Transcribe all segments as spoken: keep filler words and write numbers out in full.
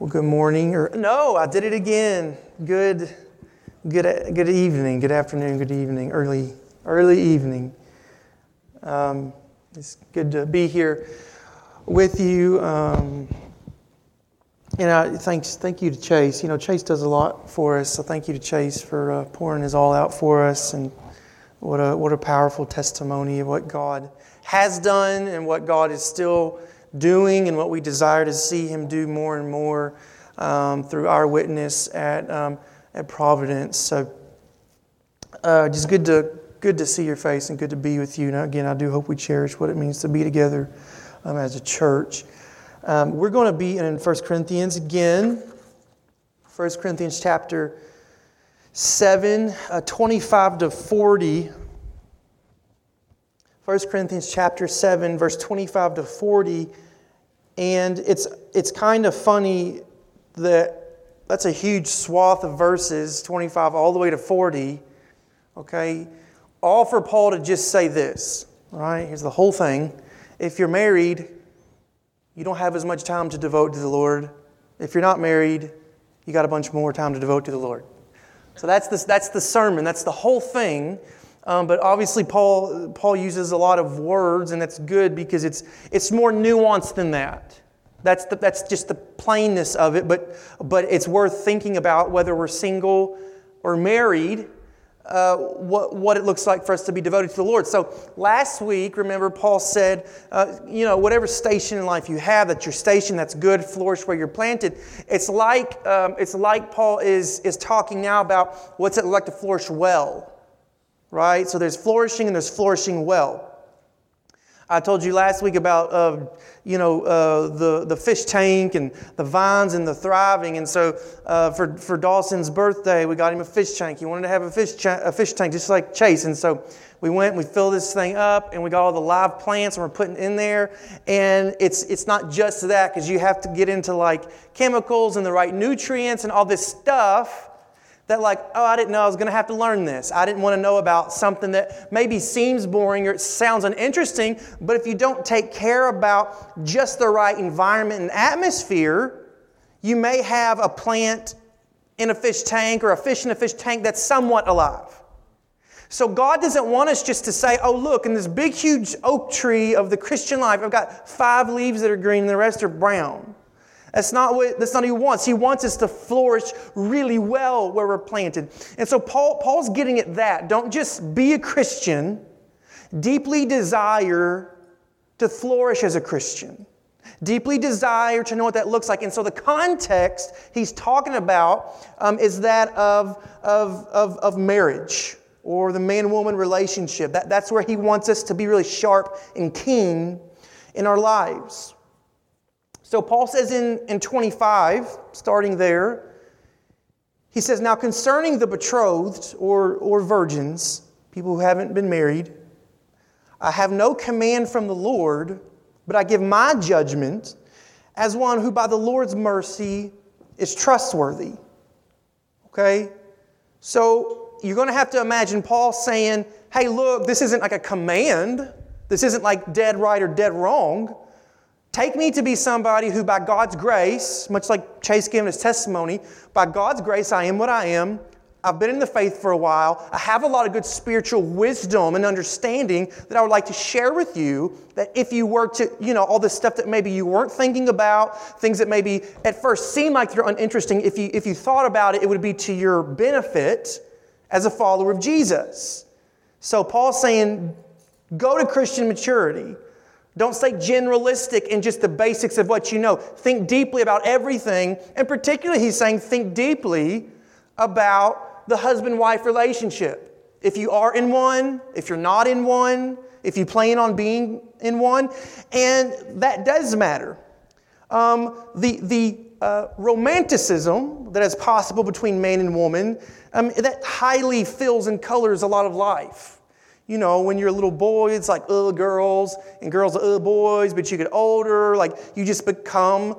Well, good morning. Or no, I did it again. Good, good, good evening. Good afternoon. Good evening. Early, early evening. Um, it's good to be here with you. Um, you know, thanks. Thank you to Chase. You know, Chase does a lot for us. So thank you to Chase for uh, pouring his all out for us, and what a what a powerful testimony of what God has done and what God is still doing and what we desire to see Him do more and more um, through our witness at um, at Providence. So, uh, just good to good to see your face and good to be with you. Now, again, I do hope we cherish what it means to be together um, as a church. Um, we're going to be in First Corinthians again, First Corinthians chapter seven, uh, twenty-five to forty. First Corinthians chapter seven, verse twenty-five to forty. And it's it's kind of funny that that's a huge swath of verses, twenty-five all the way to forty. Okay? All for Paul to just say this. All right? Here's the whole thing. If you're married, you don't have as much time to devote to the Lord. If you're not married, you got a bunch more time to devote to the Lord. So that's the, that's the sermon. That's the whole thing. Um, but obviously, Paul Paul uses a lot of words, and that's good because it's it's more nuanced than that. That's the, that's just the plainness of it. But but it's worth thinking about whether we're single or married, uh, what what it looks like for us to be devoted to the Lord. So last week, remember, Paul said, uh, you know, whatever station in life you have, that's your station. That's good. Flourish where you're planted. It's like um, it's like Paul is is talking now about what's it like to flourish well. Right? So there's flourishing and there's flourishing well. I told you last week about, uh, you know, uh, the, the fish tank and the vines and the thriving. And so uh, for, for Dawson's birthday, we got him a fish tank. He wanted to have a fish, cha- a fish tank just like Chase. And so we went and we filled this thing up and we got all the live plants and we're putting in there. And it's, it's not just that, because you have to get into like chemicals and the right nutrients and all this stuff. That like, oh, I didn't know I was going to have to learn this. I didn't want to know about something that maybe seems boring or it sounds uninteresting, but if you don't take care about just the right environment and atmosphere, you may have a plant in a fish tank or a fish in a fish tank that's somewhat alive. So God doesn't want us just to say, oh, look, in this big, huge oak tree of the Christian life, I've got five leaves that are green and the rest are brown. That's not what that's not what he wants. He wants us to flourish really well where we're planted. And so Paul Paul's getting at that. Don't just be a Christian. Deeply desire to flourish as a Christian. Deeply desire to know what that looks like. And so the context he's talking about um, is that of, of, of, of marriage or the man-woman relationship. That, that's where he wants us to be really sharp and keen in our lives. So Paul says in, in twenty-five, starting there, he says, now concerning the betrothed or, or virgins, people who haven't been married, I have no command from the Lord, but I give my judgment as one who by the Lord's mercy is trustworthy. Okay? So you're going to have to imagine Paul saying, hey, look, this isn't like a command. This isn't like dead right or dead wrong. Take me to be somebody who by God's grace, much like Chase gave his testimony, by God's grace I am what I am. I've been in the faith for a while. I have a lot of good spiritual wisdom and understanding that I would like to share with you, that if you were to, you know, all the stuff that maybe you weren't thinking about, things that maybe at first seem like they're uninteresting, if you if you thought about it, it would be to your benefit as a follower of Jesus. So Paul's saying, go to Christian maturity. Don't say generalistic and just the basics of what you know. Think deeply about everything. And particularly, he's saying think deeply about the husband-wife relationship. If you are in one, if you're not in one, if you plan on being in one. And that does matter. Um, the the uh, romanticism that is possible between man and woman, um, that highly fills and colors a lot of life. You know, when you're a little boy, it's like, ugh, girls, and girls are, ugh, boys, but you get older, like, you just become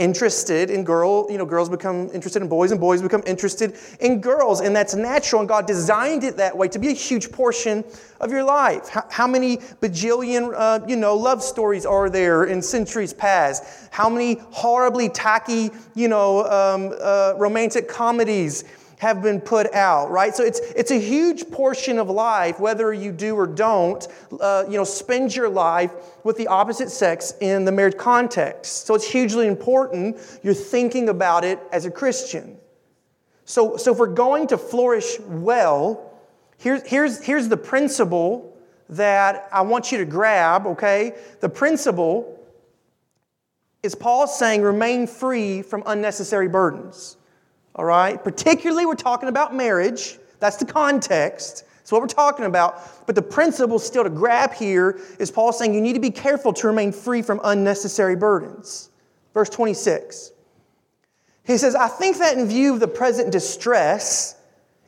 interested in girl, you know, girls become interested in boys, and boys become interested in girls. And that's natural, and God designed it that way to be a huge portion of your life. How, how many bajillion, uh, you know, love stories are there in centuries past? How many horribly tacky, you know, um, uh, romantic comedies have been put out, right? So it's it's a huge portion of life, whether you do or don't, uh, you know, spend your life with the opposite sex in the marriage context. So it's hugely important you're thinking about it as a Christian. So, so if we're going to flourish well, here's here's here's the principle that I want you to grab, okay? The principle is Paul saying, remain free from unnecessary burdens. All right? Particularly, we're talking about marriage. That's the context. That's what we're talking about. But the principle still to grab here is Paul saying you need to be careful to remain free from unnecessary burdens. Verse twenty-six. He says, I think that in view of the present distress,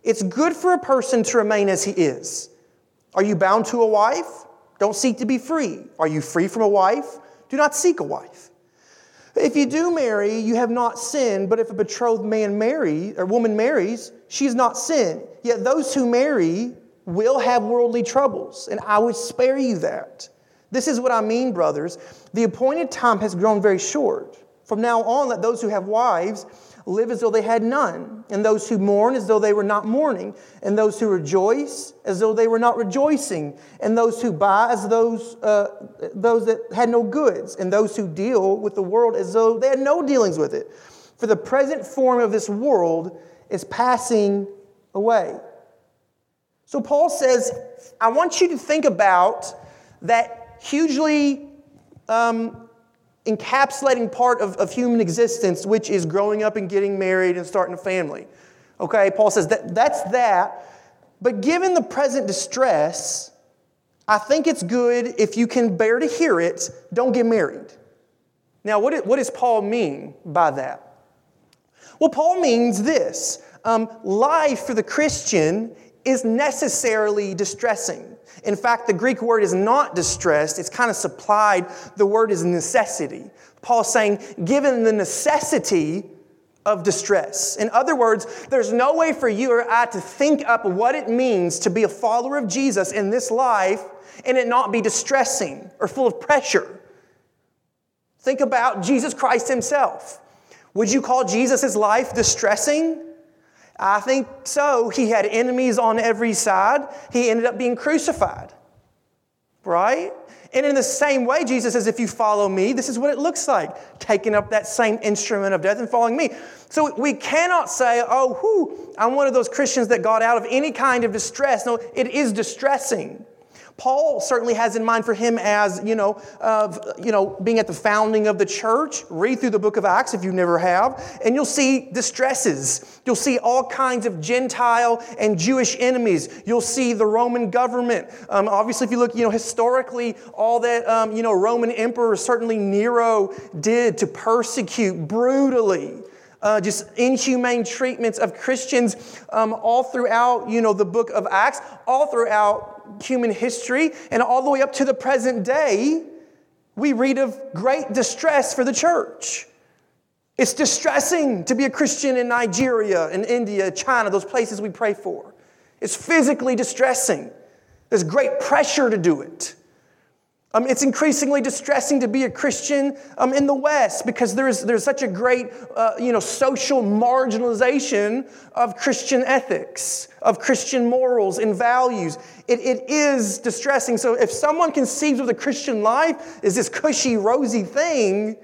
it's good for a person to remain as he is. Are you bound to a wife? Don't seek to be free. Are you free from a wife? Do not seek a wife. If you do marry, you have not sinned, but if a betrothed man marries, or woman marries, she has not sinned. Yet those who marry will have worldly troubles, and I would spare you that. This is what I mean, brothers. The appointed time has grown very short. From now on, let those who have wives live as though they had none, and those who mourn as though they were not mourning, and those who rejoice as though they were not rejoicing, and those who buy as those uh, those that had no goods, and those who deal with the world as though they had no dealings with it. For the present form of this world is passing away. So Paul says, I want you to think about that hugely um encapsulating part of, of human existence, which is growing up and getting married and starting a family. Okay, Paul says that that's that. But given the present distress, I think it's good if you can bear to hear it, don't get married. Now, what, what does Paul mean by that? Well, Paul means this. Um, life for the Christian is necessarily distressing. In fact, the Greek word is not distressed. It's kind of supplied. The word is necessity. Paul's saying, given the necessity of distress. In other words, there's no way for you or I to think up what it means to be a follower of Jesus in this life and it not be distressing or full of pressure. Think about Jesus Christ himself. Would you call Jesus' life distressing? I think so. He had enemies on every side. He ended up being crucified, right? And in the same way, Jesus says, if you follow me, this is what it looks like, taking up that same instrument of death and following me. So we cannot say, oh, whew, I'm one of those Christians that got out of any kind of distress. No, it is distressing. Paul certainly has in mind for him as, you know, of, you know, being at the founding of the church. Read through the book of Acts if you never have, and you'll see distresses. You'll see all kinds of Gentile and Jewish enemies. You'll see the Roman government. Um, obviously, if you look, you know, historically, all that, um, you know, Roman emperor, certainly Nero, did to persecute brutally. Uh, just inhumane treatments of Christians um, all throughout, you know, the book of Acts, all throughout human history, and all the way up to the present day, we read of great distress for the church. It's distressing to be a Christian in Nigeria, in India, China, those places we pray for. It's physically distressing. There's great pressure to do it. Um, it's increasingly distressing to be a Christian um, in the West because there's there's such a great uh, you know social marginalization of Christian ethics, of Christian morals and values. It it is distressing. So if someone conceives of the Christian life as this cushy, rosy thing,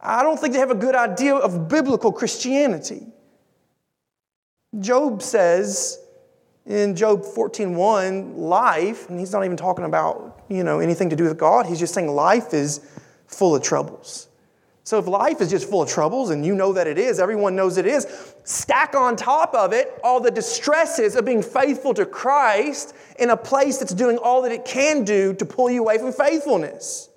I don't think they have a good idea of biblical Christianity. Job says in Job fourteen one, life, and he's not even talking about, you know, anything to do with God. He's just saying life is full of troubles. So if life is just full of troubles, and you know that it is, everyone knows it is, stack on top of it all the distresses of being faithful to Christ in a place that's doing all that it can do to pull you away from faithfulness.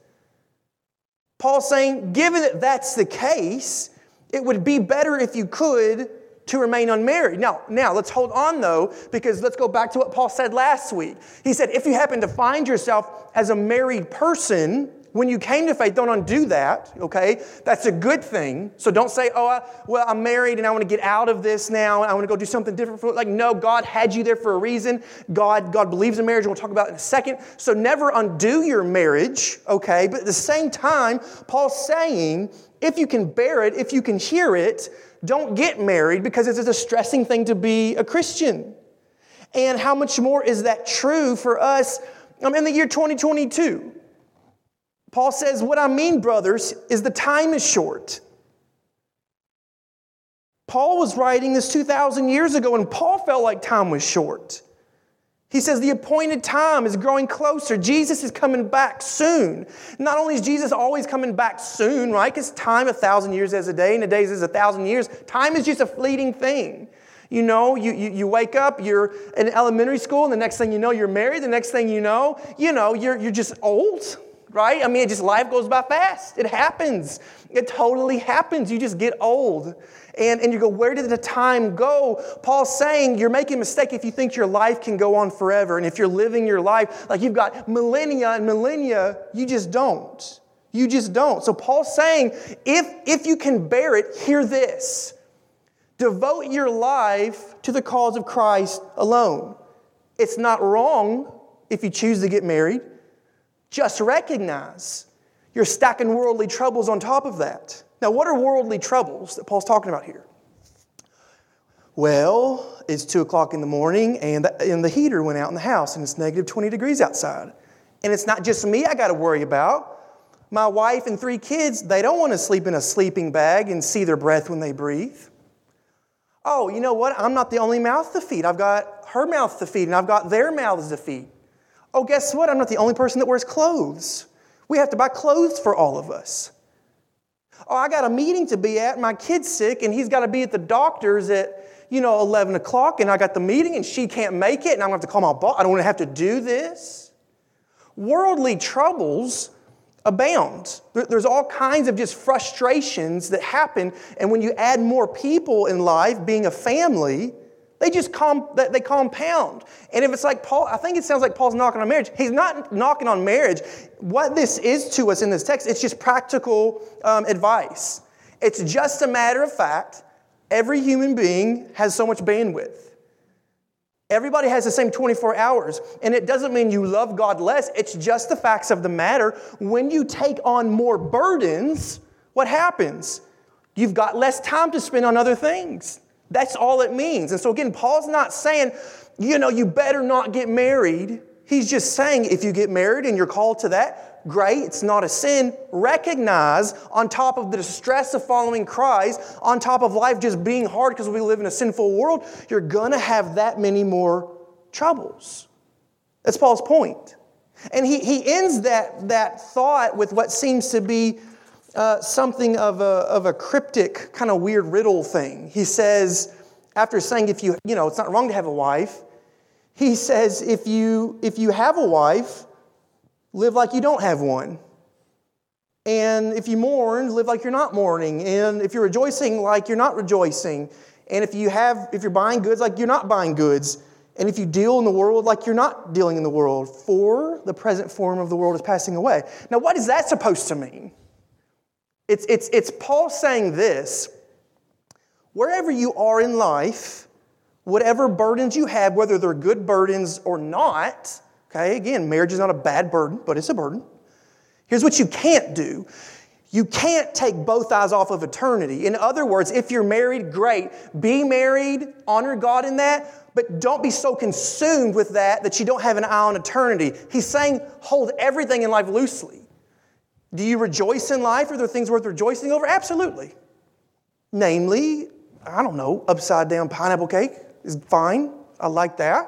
Paul's saying, given that that's the case, it would be better if you could to remain unmarried. Now, now, let's hold on, though, because let's go back to what Paul said last week. He said, if you happen to find yourself as a married person, When you came to faith, don't undo that, okay? That's a good thing. So don't say, oh, I, well, I'm married and I want to get out of this now and I want to go do something different. For, like, no, God had you there for a reason. God, God believes in marriage. We'll talk about it in a second. So never undo your marriage, okay? But at the same time, Paul's saying, if you can bear it, if you can hear it, don't get married because it's a distressing thing to be a Christian. And how much more is that true for us um, in the year twenty twenty-two? Paul says, what I mean, brothers, is the time is short. Paul was writing this two thousand years ago, and Paul felt like time was short. He says the appointed time is growing closer. Jesus is coming back soon. Not only is Jesus always coming back soon, right? Because time, a thousand years as a day, and a day is a thousand years. Time is just a fleeting thing. You know, you, you you wake up, you're in elementary school, and the next thing you know, you're married. The next thing you know, you know, you're you're just old, right? I mean, it just life goes by fast. It happens. It totally happens. You just get old. And, and you go, where did the time go? Paul's saying you're making a mistake if you think your life can go on forever. And if you're living your life like you've got millennia and millennia, you just don't. You just don't. So Paul's saying, if if you can bear it, hear this. Devote your life to the cause of Christ alone. It's not wrong if you choose to get married. Just recognize you're stacking worldly troubles on top of that. Now, what are worldly troubles that Paul's talking about here? Well, it's two o'clock in the morning, and the, and the heater went out in the house, and it's negative twenty degrees outside. And it's not just me I got to worry about. My wife and three kids, they don't want to sleep in a sleeping bag and see their breath when they breathe. Oh, you know what? I'm not the only mouth to feed. I've got her mouth to feed, and I've got their mouths to feed. Oh, guess what? I'm not the only person that wears clothes. We have to buy clothes for all of us. Oh, I got a meeting to be at, my kid's sick, and he's got to be at the doctor's at, you know, eleven o'clock, and I got the meeting, and she can't make it, and I'm going to have to call my boss. I don't want to have to do this. Worldly troubles abound. There's all kinds of just frustrations that happen, and when you add more people in life, being a family, they just com- they compound. And if it's like Paul, I think it sounds like Paul's knocking on marriage. He's not knocking on marriage. What this is to us in this text, it's just practical um, advice. It's just a matter of fact, every human being has so much bandwidth. Everybody has the same twenty-four hours, and it doesn't mean you love God less. It's just the facts of the matter. When you take on more burdens, what happens? You've got less time to spend on other things. That's all it means. And so again, Paul's not saying, you know, you better not get married. He's just saying if you get married and you're called to that, great, it's not a sin. Recognize on top of the distress of following Christ, on top of life just being hard because we live in a sinful world, you're going to have that many more troubles. That's Paul's point. And he, he ends that, that thought with what seems to be Uh, something of a of a cryptic kind of weird riddle thing. He says, after saying if you you know it's not wrong to have a wife, he says if you if you have a wife, live like you don't have one, and if you mourn, live like you're not mourning, and if you're rejoicing, like you're not rejoicing, and if you have if you're buying goods, like you're not buying goods, and if you deal in the world, like you're not dealing in the world. For the present form of the world is passing away. Now, what is that supposed to mean? It's, it's, it's Paul saying this, wherever you are in life, whatever burdens you have, whether they're good burdens or not, okay, again, marriage is not a bad burden, but it's a burden. Here's what you can't do. You can't take both eyes off of eternity. In other words, if you're married, great. Be married, honor God in that, but don't be so consumed with that that you don't have an eye on eternity. He's saying hold everything in life loosely. Do you rejoice in life? Are there things worth rejoicing over? Absolutely. Namely, I don't know, upside-down pineapple cake is fine. I like that.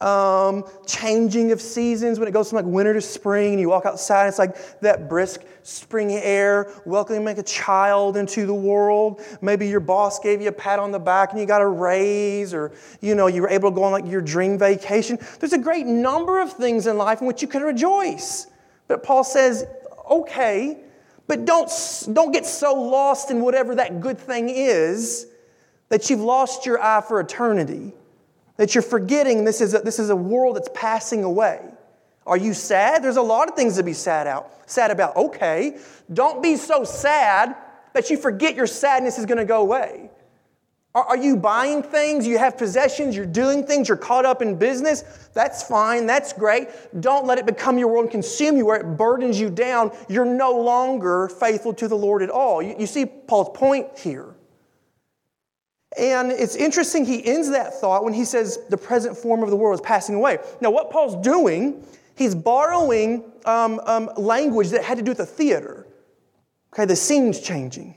Um, changing of seasons when it goes from like winter to spring and you walk outside and it's like that brisk spring air, welcoming like a child into the world. Maybe your boss gave you a pat on the back and you got a raise, or you know, you were able to go on like your dream vacation. There's a great number of things in life in which you can rejoice. But Paul says, okay, but don't, don't get so lost in whatever that good thing is that you've lost your eye for eternity, that you're forgetting this is a, this is a world that's passing away. Are you sad? There's a lot of things to be sad out, sad about. Okay, don't be so sad that you forget your sadness is going to go away. Are, are you buying things? You have possessions. You're doing things. You're caught up in business. That's fine. That's great. Don't let it become your world and consume you where it burdens you down. You're no longer faithful to the Lord at all. You, you see Paul's point here. And it's interesting he ends that thought when he says the present form of the world is passing away. Now, what Paul's doing, he's borrowing um, um, language that had to do with the theater. Okay, the scene's changing.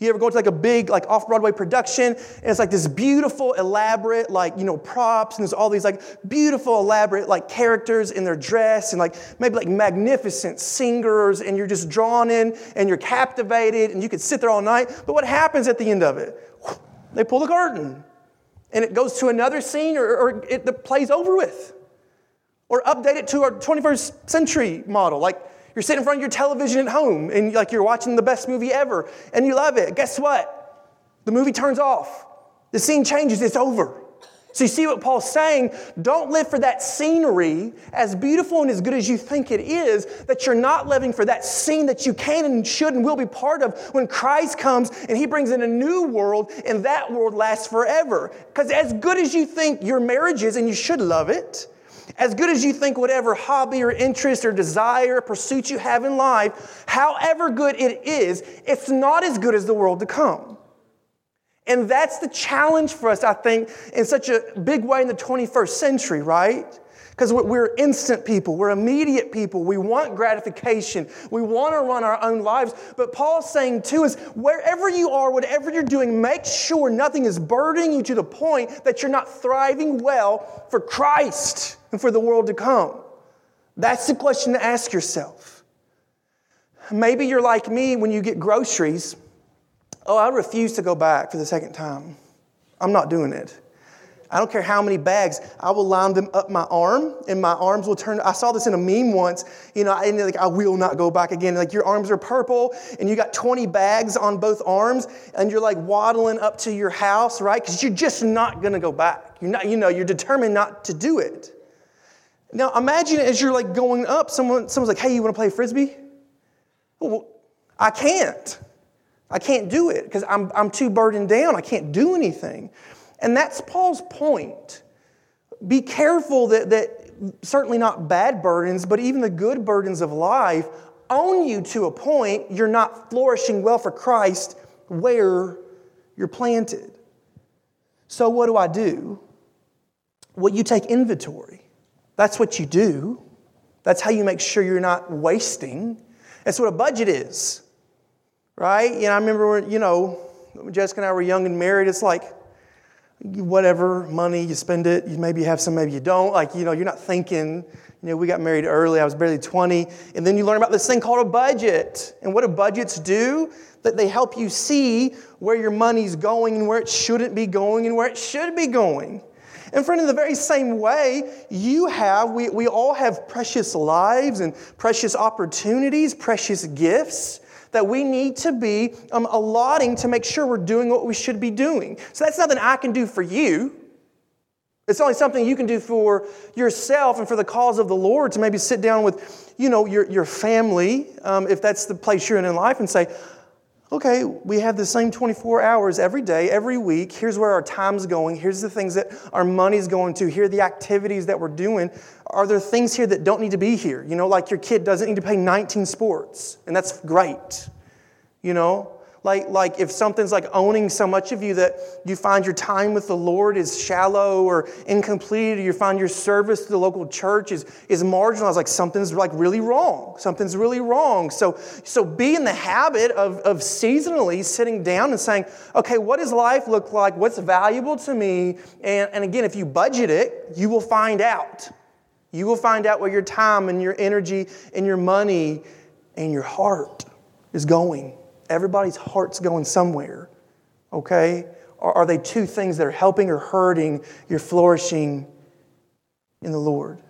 You ever go to like a big like off-Broadway production, and it's like this beautiful, elaborate, like, you know, props, and there's all these like beautiful, elaborate, like characters in their dress, and like maybe like magnificent singers, and you're just drawn in, and you're captivated, and you could sit there all night. But what happens at the end of it? They pull the curtain, and it goes to another scene, or, or it the play's over with, or update it to our twenty-first century model. Like you're sitting in front of your television at home, and like you're watching the best movie ever, and you love it. Guess what? The movie turns off. The scene changes. It's over. So you see what Paul's saying? Don't live for that scenery, as beautiful and as good as you think it is, that you're not living for that scene that you can and should and will be part of when Christ comes and he brings in a new world, and that world lasts forever. Because as good as you think your marriage is, and you should love it, as good as you think whatever hobby or interest or desire or pursuit you have in life, however good it is, it's not as good as the world to come. And that's the challenge for us, I think, in such a big way in the twenty-first century, right? Because we're instant people. We're immediate people. We want gratification. We want to run our own lives. But Paul's saying, too, is wherever you are, whatever you're doing, make sure nothing is burdening you to the point that you're not thriving well for Christ and for the world to come. That's the question to ask yourself. Maybe you're like me when you get groceries. Oh, I refuse to go back for the second time. I'm not doing it. I don't care how many bags. I will line them up my arm, and my arms will turn. I saw this in a meme once. You know, and like I will not go back again. Like your arms are purple, and you got twenty bags on both arms, and you're like waddling up to your house, right? Because you're just not gonna go back. You're not. You know, you're determined not to do it. Now, imagine as you're like going up, someone, someone's like, "Hey, you want to play frisbee?" Well, I can't. I can't do it because I'm I'm too burdened down. I can't do anything. And that's Paul's point. Be careful that, that certainly not bad burdens, but even the good burdens of life own you to a point you're not flourishing well for Christ where you're planted. So what do I do? Well, you take inventory. That's what you do. That's how you make sure you're not wasting. That's what a budget is. Right? You know, I remember when, you know, when Jessica and I were young and married, it's like, whatever, money, you spend it, you maybe have some, maybe you don't. Like, you know, you're not thinking. You know, we got married early, I was barely twenty. And then you learn about this thing called a budget. And what do budgets do? That they help you see where your money's going and where it shouldn't be going and where it should be going. And friend, in the very same way, you have, we, we all have precious lives and precious opportunities, precious gifts that we need to be um, allotting to make sure we're doing what we should be doing. So that's nothing I can do for you. It's only something you can do for yourself and for the cause of the Lord, to maybe sit down with, you know, your, your family, um, if that's the place you're in in life, and say, okay, we have the same twenty-four hours every day, every week. Here's where our time's going. Here's the things that our money's going to. Here are the activities that we're doing. Are there things here that don't need to be here? You know, like your kid doesn't need to play nineteen sports, and that's great. You know, like like if something's like owning so much of you that you find your time with the Lord is shallow or incomplete, or you find your service to the local church is, is marginalized, like something's like really wrong. Something's really wrong. So so be in the habit of, of seasonally sitting down and saying, okay, what does life look like? What's valuable to me? And, and again, if you budget it, you will find out. You will find out where your time and your energy and your money and your heart is going. Everybody's heart's going somewhere, okay? Or are they two things that are helping or hurting your flourishing in the Lord?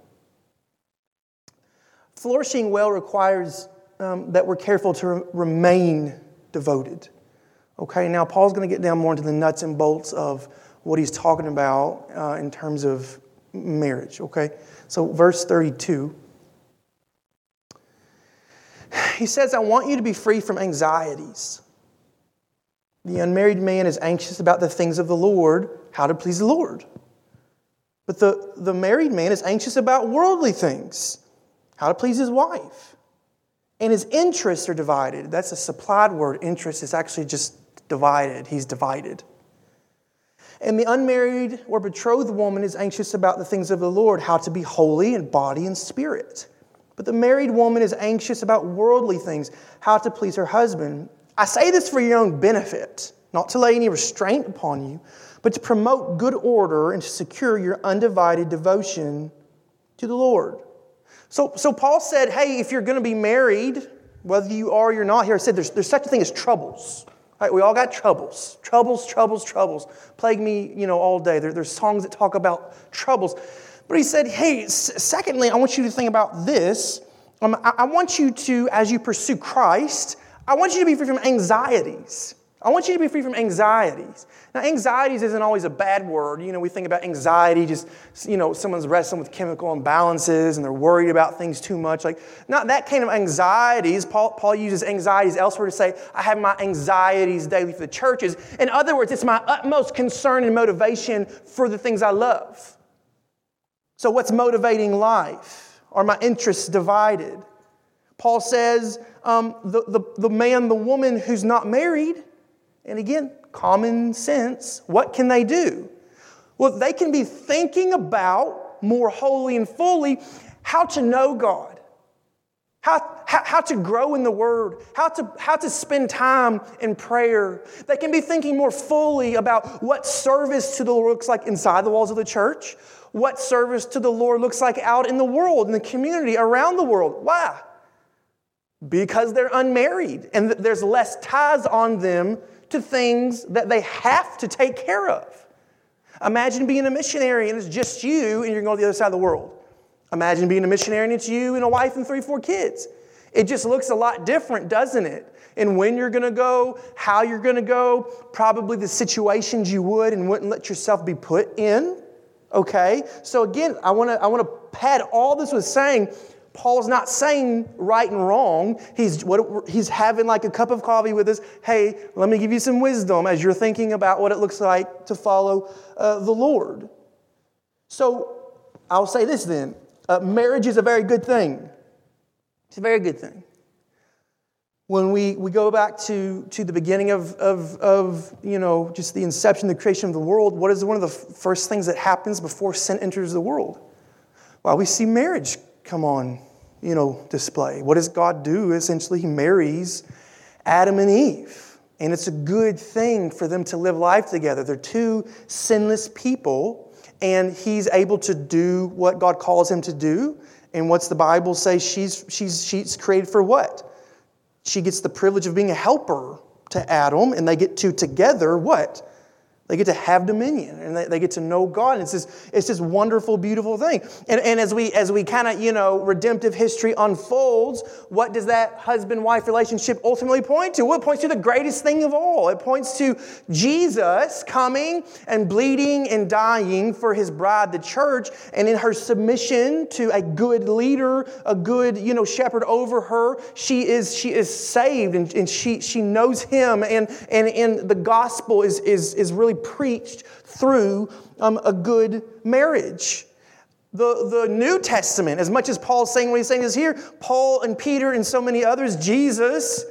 Flourishing well requires um, that we're careful to re- remain devoted, okay? Now, Paul's going to get down more into the nuts and bolts of what he's talking about uh, in terms of marriage, okay? So verse thirty-two, He says, I want you to be free from anxieties. The unmarried man is anxious about the things of the Lord, how to please the Lord. But the, the married man is anxious about worldly things, how to please his wife. And his interests are divided. That's a supplied word, interest. It's actually just divided. He's divided. And the unmarried or betrothed woman is anxious about the things of the Lord, how to be holy in body and spirit. But the married woman is anxious about worldly things, how to please her husband. I say this for your own benefit, not to lay any restraint upon you, but to promote good order and to secure your undivided devotion to the Lord. So, so Paul said, hey, if you're going to be married, whether you are or you're not here, I said there's, there's such a thing as troubles. Right, we all got troubles, troubles, troubles, troubles. Plague me, you know, all day. There, there's songs that talk about troubles. But he said, hey, secondly, I want you to think about this. Um, I, I want you to, as you pursue Christ, I want you to be free from anxieties. I want you to be free from anxieties. Now, anxieties isn't always a bad word. You know, we think about anxiety, just, you know, someone's wrestling with chemical imbalances and they're worried about things too much. Like, not that kind of anxieties. Paul, Paul uses anxieties elsewhere to say, I have my anxieties daily for the churches. In other words, it's my utmost concern and motivation for the things I love. So what's motivating life? Are my interests divided? Paul says, um, the, the, the man, the woman who's not married, and again, common sense, what can they do? Well, they can be thinking about more wholly and fully how to know God, how, how, how to grow in the Word, how to, how to spend time in prayer. They can be thinking more fully about what service to the Lord looks like inside the walls of the church, what service to the Lord looks like out in the world, in the community, around the world. Why? Because they're unmarried and there's less ties on them to things that they have to take care of. Imagine being a missionary and it's just you and you're going to the other side of the world. Imagine being a missionary and it's you and a wife and three, four kids. It just looks a lot different, doesn't it? And when you're going to go, how you're going to go, probably the situations you would and wouldn't let yourself be put in. Okay, so again, I want to I want to pad all this with saying, Paul's not saying right and wrong. He's what he's having like a cup of coffee with us. Hey, let me give you some wisdom as you're thinking about what it looks like to follow uh, the Lord. So I'll say this then. Uh, marriage is a very good thing. It's a very good thing. When we, we go back to, to the beginning of, of, of, you know, just the inception, the creation of the world, what is one of the first things that happens before sin enters the world? Well, we see marriage come on. You know, display. What does God do? Essentially, He marries Adam and Eve. And it's a good thing for them to live life together. They're two sinless people, and He's able to do what God calls Him to do. And what's the Bible say? She's she's she's created for what? She gets the privilege of being a helper to Adam, and they get to together what? They get to have dominion, and they, they get to know God. And it's this, it's this wonderful, beautiful thing. And, and as we as we kind of, you know, redemptive history unfolds, what does that husband-wife relationship ultimately point to? Well, it points to the greatest thing of all. It points to Jesus coming and bleeding and dying for His bride, the church, and in her submission to a good leader, a good, you know, shepherd over her, she is she is saved, and, and she she knows Him, and and and the gospel is is is really preached through um, a good marriage. The, the New Testament, as much as Paul's saying what he's saying is here, Paul and Peter and so many others, Jesus,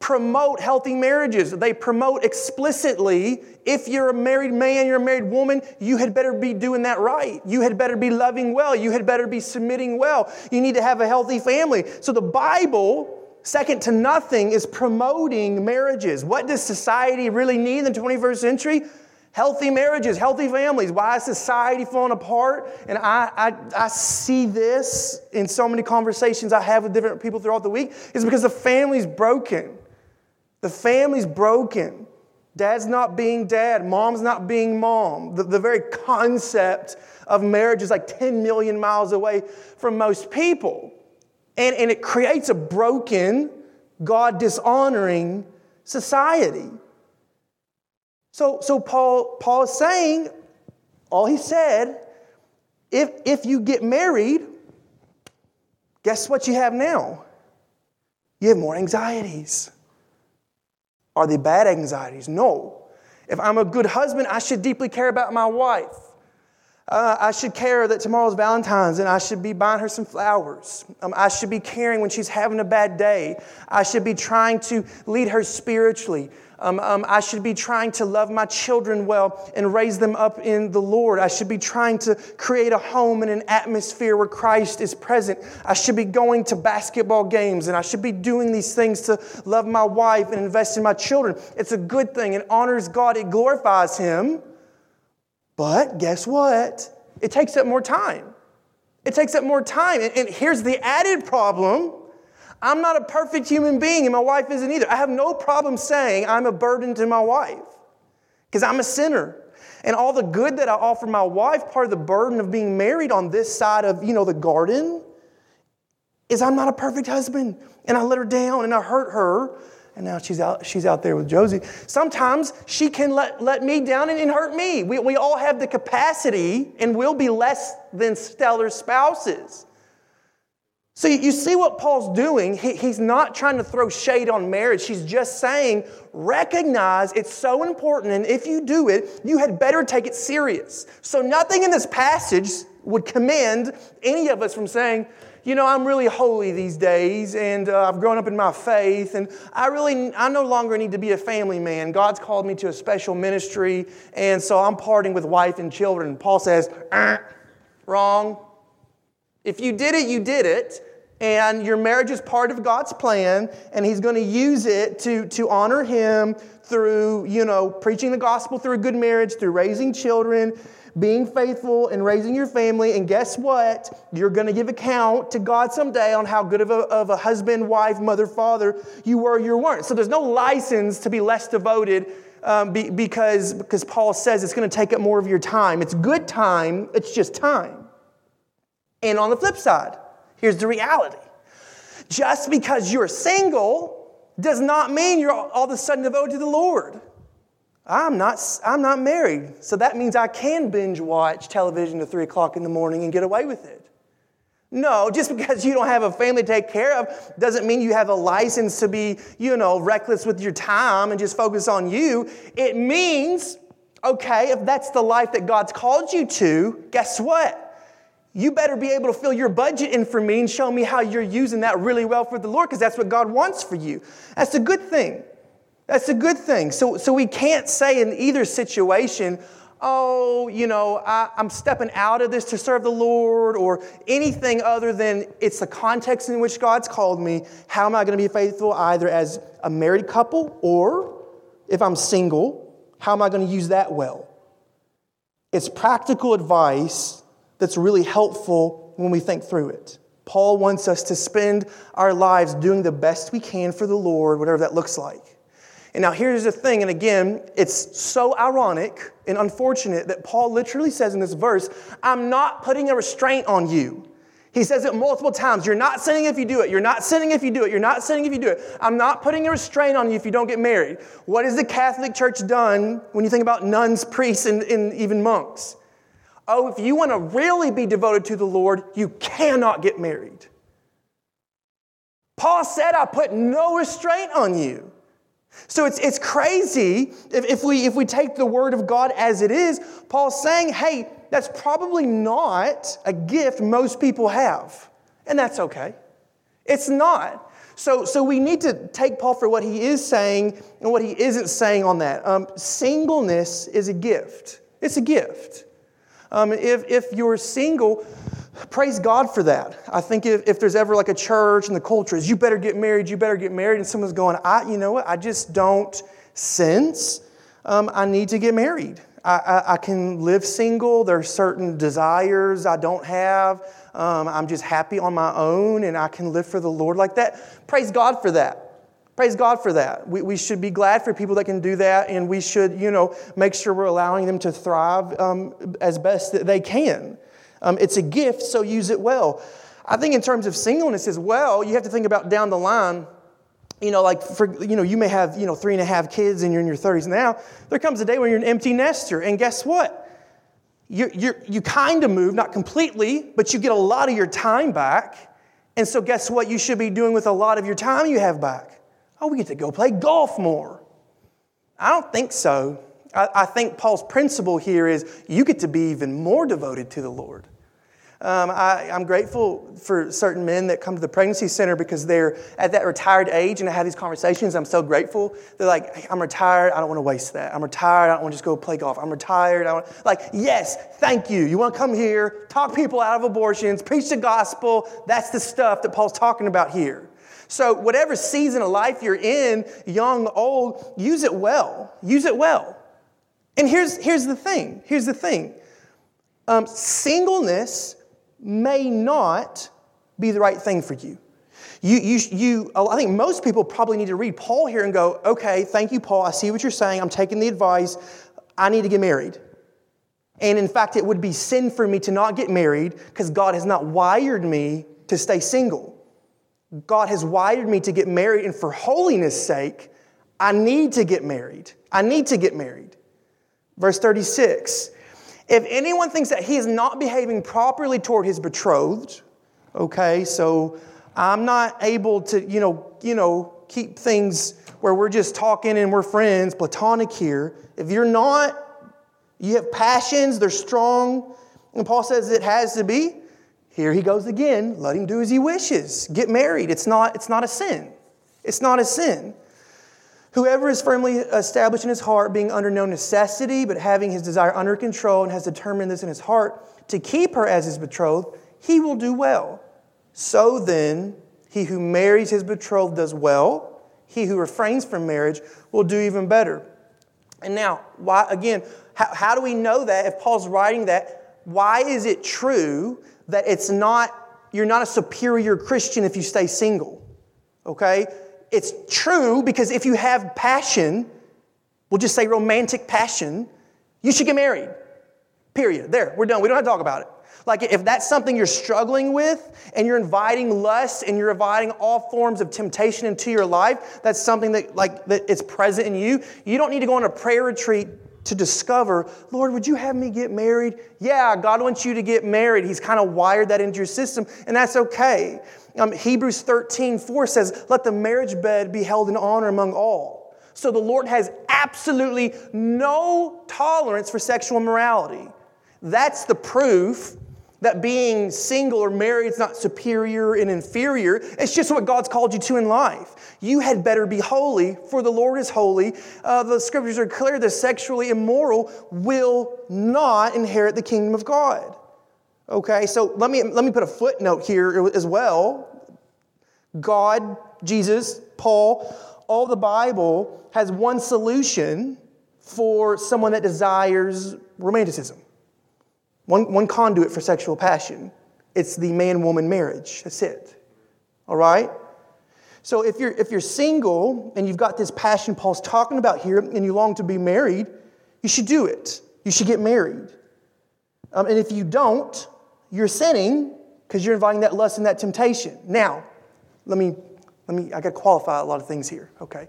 promote healthy marriages. They promote explicitly, if you're a married man, you're a married woman, you had better be doing that right. You had better be loving well. You had better be submitting well. You need to have a healthy family. So the Bible, second to nothing, is promoting marriages. What does society really need in the twenty-first century? Healthy marriages, healthy families. Why is society falling apart? And I, I, I see this in so many conversations I have with different people throughout the week. It's because the family's broken. The family's broken. Dad's not being dad. Mom's not being mom. The, the very concept of marriage is like ten million miles away from most people. And, and it creates a broken, God-dishonoring society. So, so Paul, Paul is saying, all he said, if, if you get married, guess what you have now? you have more anxieties. Are they bad anxieties? No. If I'm a good husband, I should deeply care about my wife. Uh, I should care that tomorrow's Valentine's and I should be buying her some flowers. Um, I should be caring when she's having a bad day. I should be trying to lead her spiritually. Um, um, I should be trying to love my children well and raise them up in the Lord. I should be trying to create a home and an atmosphere where Christ is present. I should be going to basketball games and I should be doing these things to love my wife and invest in my children. It's a good thing. It honors God. It glorifies Him. But guess what? It takes up more time. It takes up more time. And, and here's the added problem. I'm not a perfect human being, and my wife isn't either. I have no problem saying I'm a burden to my wife because I'm a sinner. And all the good that I offer my wife, part of the burden of being married on this side of, you know, the garden, is I'm not a perfect husband. And I let her down, and I hurt her. And now she's out she's out there with Josie. Sometimes she can let, let me down and, and hurt me. We, we all have the capacity and will be less than stellar spouses. So you, you see what Paul's doing. He, he's not trying to throw shade on marriage. He's just saying, recognize it's so important. And if you do it, you had better take it serious. So nothing in this passage would commend any of us from saying, you know, I'm really holy these days, and uh, I've grown up in my faith, and I really, I no longer need to be a family man. God's called me to a special ministry, and so I'm parting with wife and children. Paul says, wrong. If you did it, you did it, and your marriage is part of God's plan, and He's going to use it to, to honor Him through, you know, preaching the gospel through a good marriage, through raising children, being faithful and raising your family. And guess what? You're going to give account to God someday on how good of a, of a husband, wife, mother, father you were or you weren't. So there's no license to be less devoted um, be, because, because Paul says it's going to take up more of your time. It's good time. It's just time. And on the flip side, here's the reality. Just because you're single does not mean you're all of a sudden devoted to the Lord. I'm not I'm not married, so that means I can binge watch television to three o'clock in the morning and get away with it. No, just because you don't have a family to take care of doesn't mean you have a license to be, you know, reckless with your time and just focus on you. It means, okay, if that's the life that God's called you to, guess what? You better be able to fill your budget in for me and show me how you're using that really well for the Lord, because that's what God wants for you. That's a good thing. That's a good thing. So so we can't say in either situation, oh, you know, I, I'm stepping out of this to serve the Lord, or anything other than it's the context in which God's called me. How am I going to be faithful either as a married couple, or if I'm single, how am I going to use that well? It's practical advice that's really helpful when we think through it. Paul wants us to spend our lives doing the best we can for the Lord, whatever that looks like. And now here's the thing, and again, it's so ironic and unfortunate that Paul literally says in this verse, I'm not putting a restraint on you. He says it multiple times. You're not sinning if you do it. You're not sinning if you do it. You're not sinning if you do it. I'm not putting a restraint on you if you don't get married. What has the Catholic Church done when you think about nuns, priests, and, and even monks? Oh, if you want to really be devoted to the Lord, you cannot get married. Paul said, I put no restraint on you. So it's it's crazy if, if we if we take the word of God as it is. Paul's saying, hey, that's probably not a gift most people have. And that's okay. It's not. So so we need to take Paul for what he is saying and what he isn't saying on that. Um, singleness is a gift. It's a gift. Um, if if you're single, praise God for that. I think if, if there's ever like a church and the culture is, you better get married, you better get married, and someone's going, I, you know what, I just don't sense um, I need to get married. I, I, I can live single. There are certain desires I don't have. Um, I'm just happy on my own, and I can live for the Lord like that. Praise God for that. Praise God for that. We we should be glad for people that can do that, and we should, you know, make sure we're allowing them to thrive um, as best that they can. Um, it's a gift, so use it well. I think in terms of singleness as well, you have to think about down the line, you know, like, for you know, you may have, you know, three and a half kids and you're in your thirties now. There comes a day when you're an empty nester, and guess what? You you you kind of move, not completely, but you get a lot of your time back, And so guess what you should be doing with a lot of your time you have back? Oh, we get to go play golf more. I don't think so. I, I think Paul's principle here is you get to be even more devoted to the Lord. Um, I, I'm grateful for certain men that come to the pregnancy center because they're at that retired age, and I have these conversations. I'm so grateful. They're like, hey, I'm retired. I don't want to waste that. I'm retired. I don't want to just go play golf. I'm retired. I want like, yes, thank you. You want to come here, talk people out of abortions, preach the gospel. That's the stuff that Paul's talking about here. So whatever season of life you're in, young, old, use it well. Use it well. And here's, here's the thing. Here's the thing. Um, singleness may not be the right thing for you. You, you, you. I think most people probably need to read Paul here and go, okay, thank you, Paul. I see what you're saying. I'm taking the advice. I need to get married. And in fact, it would be sin for me to not get married because God has not wired me to stay single. God has wired me to get married, and for holiness' sake, I need to get married. I need to get married. Verse thirty-six. If anyone thinks that he is not behaving properly toward his betrothed, okay, so I'm not able to, you know, you know, keep things where we're just talking and we're friends, platonic here. If you're not, you have passions, they're strong, and Paul says it has to be. Here he goes again, let him do as he wishes. Get married. It's not, it's not a sin. It's not a sin. Whoever is firmly established in his heart, being under no necessity, but having his desire under control, and has determined this in his heart, to keep her as his betrothed, he will do well. So then, he who marries his betrothed does well. He who refrains from marriage will do even better. And now, why again, how, how do we know that if Paul's writing that? Why is it true that it's not, you're not a superior Christian if you stay single? Okay? It's true because if you have passion, we'll just say romantic passion, you should get married. Period. There, we're done. We don't have to talk about it. Like if that's something you're struggling with and you're inviting lust and you're inviting all forms of temptation into your life, that's something that like that it's present in you. You don't need to go on a prayer retreat to discover, Lord, would you have me get married? Yeah, God wants you to get married. He's kind of wired that into your system, and that's okay. Um, Hebrews thirteen four says, let the marriage bed be held in honor among all. So the Lord has absolutely no tolerance for sexual immorality. That's the proof that being single or married is not superior and inferior. It's just what God's called you to in life. You had better be holy, for the Lord is holy. Uh, the scriptures are clear, the sexually immoral will not inherit the kingdom of God. Okay, so let me let me put a footnote here as well. God, Jesus, Paul, all the Bible has one solution for someone that desires romanticism. One, one conduit for sexual passion. It's the man-woman marriage. That's it. All right? So if you're if you're single and you've got this passion Paul's talking about here and you long to be married, you should do it. You should get married. Um, and if you don't, you're sinning because you're inviting that lust and that temptation. Now, let me, let me, I got to qualify a lot of things here, okay?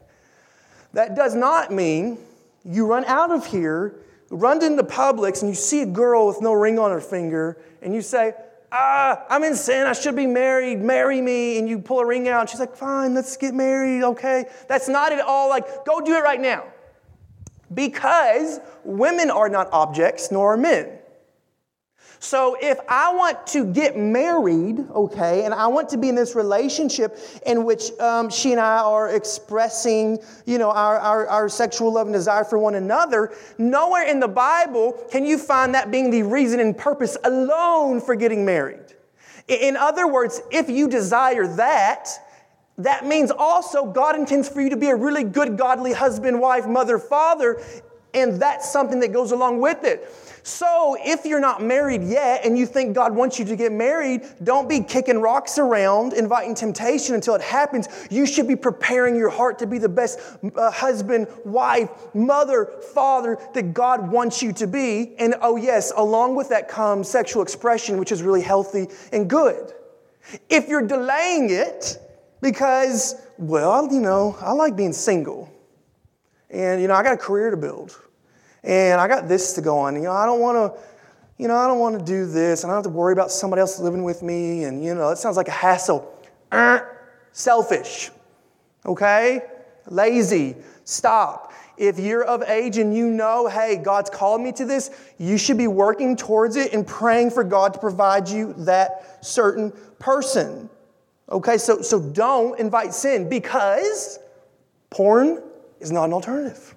That does not mean you run out of here, run into Publix, and you see a girl with no ring on her finger, and you say, ah, I'm in sin, I should be married, marry me, and you pull a ring out, and she's like, fine, let's get married, okay? That's not at all like, go do it right now. Because women are not objects, nor are men. So if I want to get married, okay, and I want to be in this relationship in which um, she and I are expressing, you know, our, our, our sexual love and desire for one another, nowhere in the Bible can you find that being the reason and purpose alone for getting married. In other words, if you desire that, that means also God intends for you to be a really good, godly husband, wife, mother, father, and that's something that goes along with it. So if you're not married yet and you think God wants you to get married, don't be kicking rocks around, inviting temptation until it happens. You should be preparing your heart to be the best uh, husband, wife, mother, father that God wants you to be. And oh yes, along with that comes sexual expression, which is really healthy and good. If you're delaying it because, well, you know, I like being single. And, you know, I got a career to build. And I got this to go on. You know, I don't want to, you know, I don't want to do this. And I don't have to worry about somebody else living with me. And, you know, it sounds like a hassle. er, selfish, okay? Lazy. Stop. If you're of age and you know, hey, God's called me to this, you should be working towards it and praying for God to provide you that certain person. Okay, so, so don't invite sin, because porn is not an alternative.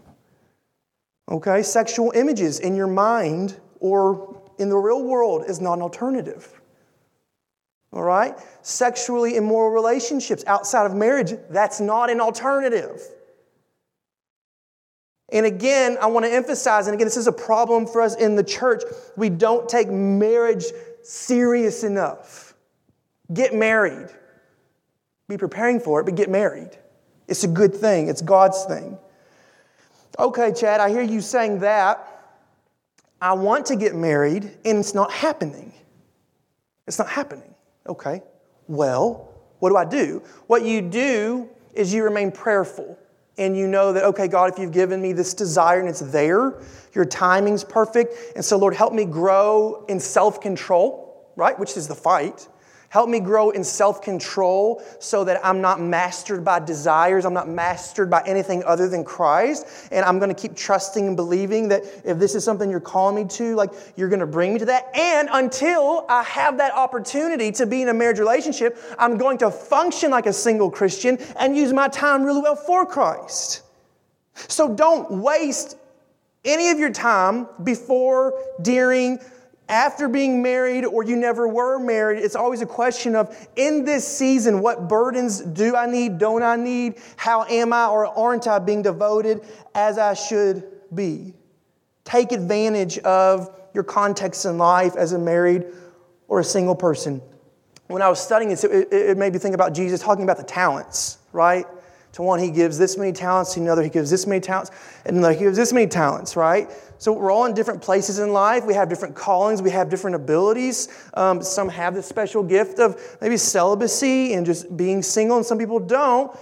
Okay, sexual images in your mind or in the real world is not an alternative. All right, sexually immoral relationships outside of marriage, that's not an alternative. And again, I want to emphasize, and again, this is a problem for us in the church, we don't take marriage serious enough. Get married. Be preparing for it, but get married. It's a good thing. It's God's thing. Okay, Chad, I hear you saying that. I want to get married, and it's not happening. It's not happening. Okay, well, what do I do? What you do is you remain prayerful. And you know that, okay, God, if you've given me this desire and it's there, your timing's perfect. And so, Lord, help me grow in self-control, right? Which is the fight. Help me grow in self-control so that I'm not mastered by desires. I'm not mastered by anything other than Christ. And I'm going to keep trusting and believing that if this is something you're calling me to, like, you're going to bring me to that. And until I have that opportunity to be in a marriage relationship, I'm going to function like a single Christian and use my time really well for Christ. So don't waste any of your time before, during, after being married, or you never were married. It's always a question of, in this season, what burdens do I need, don't I need? How am I or aren't I being devoted as I should be? Take advantage of your context in life as a married or a single person. When I was studying this, it, it, it made me think about Jesus talking about the talents, right? To one, he gives this many talents. To another, he gives this many talents. And another, he gives this many talents, right? So we're all in different places in life. We have different callings. We have different abilities. Um, some have this special gift of maybe celibacy and just being single, and some people don't.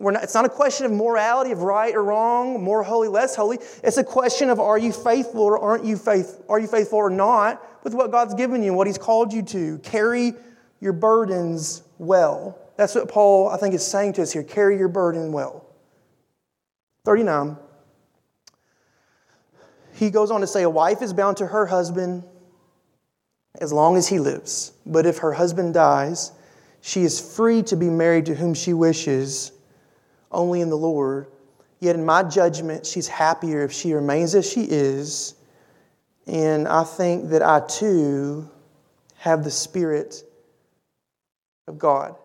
We're not, it's not a question of morality, of right or wrong, more holy, less holy. It's a question of, are you faithful or aren't you faithful? Are you faithful or not with what God's given you, what He's called you to? Carry your burdens well. That's what Paul, I think, is saying to us here. Carry your burden well. thirty-nine. He goes on to say, a wife is bound to her husband as long as he lives. But if her husband dies, she is free to be married to whom she wishes, only in the Lord. Yet in my judgment, she's happier if she remains as she is. And I think that I, too, have the Spirit of God.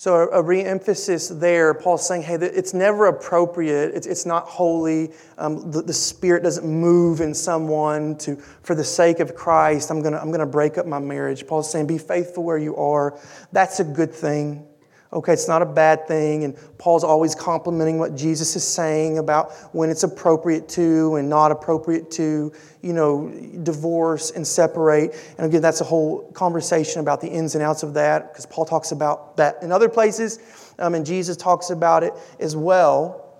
So a re-emphasis there, Paul's saying, hey, it's never appropriate, it's, it's not holy, um, the, the Spirit doesn't move in someone to, for the sake of Christ, I'm going to I'm gonna break up my marriage. Paul's saying, be faithful where you are. That's a good thing. Okay, it's not a bad thing, and Paul's always complimenting what Jesus is saying about when it's appropriate to and not appropriate to, you know, divorce and separate. And again, that's a whole conversation about the ins and outs of that, because Paul talks about that in other places, um, and Jesus talks about it as well.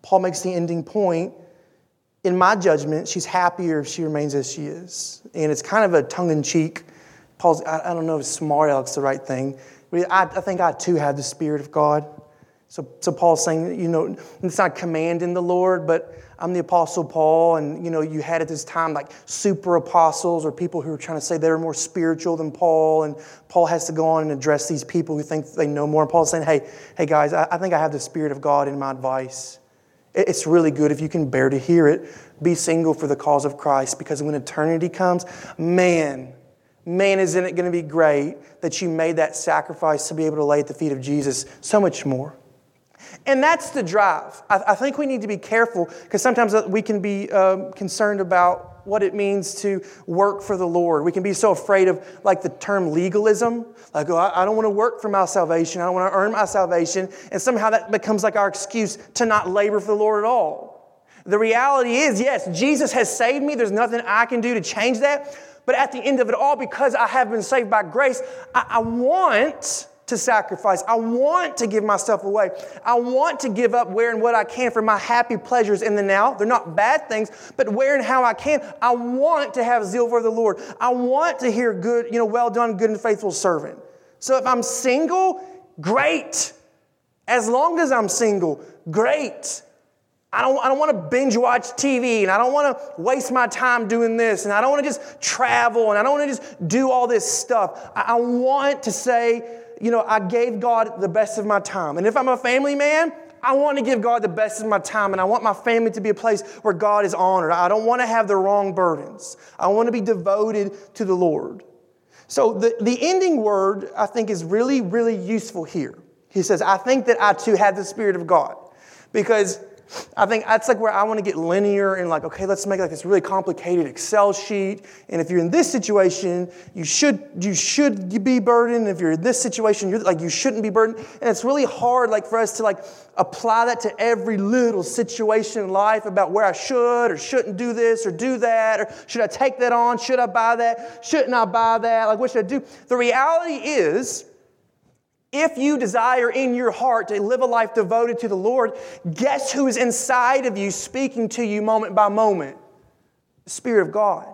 Paul makes the ending point. In my judgment, she's happier if she remains as she is. And it's kind of a tongue-in-cheek. Paul's, I, I don't know if smart aleck's the right thing. I, I think I, too, have the Spirit of God. So, so Paul's saying, you know, it's not commanding the Lord, but I'm the Apostle Paul, and, you know, you had at this time, like, super apostles or people who are trying to say they're more spiritual than Paul, and Paul has to go on and address these people who think they know more. And Paul's saying, hey, hey, guys, I, I think I have the Spirit of God in my advice. It, it's really good if you can bear to hear it. Be single for the cause of Christ, because when eternity comes, man... Man, isn't it going to be great that you made that sacrifice to be able to lay at the feet of Jesus? So much more. And that's the drive. I, I think we need to be careful, because sometimes we can be um, concerned about what it means to work for the Lord. We can be so afraid of, like, the term legalism. Like, oh, I, I don't want to work for my salvation. I don't want to earn my salvation. And somehow that becomes like our excuse to not labor for the Lord at all. The reality is, yes, Jesus has saved me. There's nothing I can do to change that. But at the end of it all, because I have been saved by grace, I, I want to sacrifice. I want to give myself away. I want to give up where and what I can for my happy pleasures in the now. They're not bad things, but where and how I can. I want to have zeal for the Lord. I want to hear good, you know, well done, good and faithful servant. So if I'm single, great. As long as I'm single, great. I don't, I don't want to binge watch T V, and I don't want to waste my time doing this, and I don't want to just travel, and I don't want to just do all this stuff. I, I want to say, you know, I gave God the best of my time. And if I'm a family man, I want to give God the best of my time, and I want my family to be a place where God is honored. I don't want to have the wrong burdens. I want to be devoted to the Lord. So the, the ending word, I think, is really, really useful here. He says, I think that I, too, have the Spirit of God, because I think that's like where I want to get linear and like, okay, let's make like this really complicated Excel sheet. And if you're in this situation, you should you should be burdened. If you're in this situation, you're like you shouldn't be burdened. And it's really hard like for us to like apply that to every little situation in life about where I should or shouldn't do this or do that, or should I take that on? Should I buy that? Shouldn't I buy that? Like, what should I do? The reality is, if you desire in your heart to live a life devoted to the Lord, guess who is inside of you speaking to you moment by moment? The Spirit of God.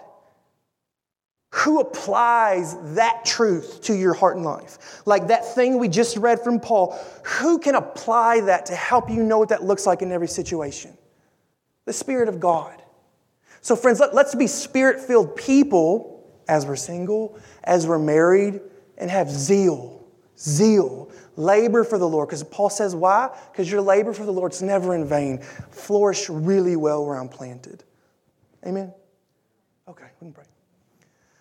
Who applies that truth to your heart and life? Like that thing we just read from Paul, who can apply that to help you know what that looks like in every situation? The Spirit of God. So friends, let, let's be Spirit-filled people as we're single, as we're married, and have zeal. Zeal, labor for the Lord. Because Paul says, why? Because your labor for the Lord is never in vain. Flourish really well where I'm planted. Amen? Okay, we can pray.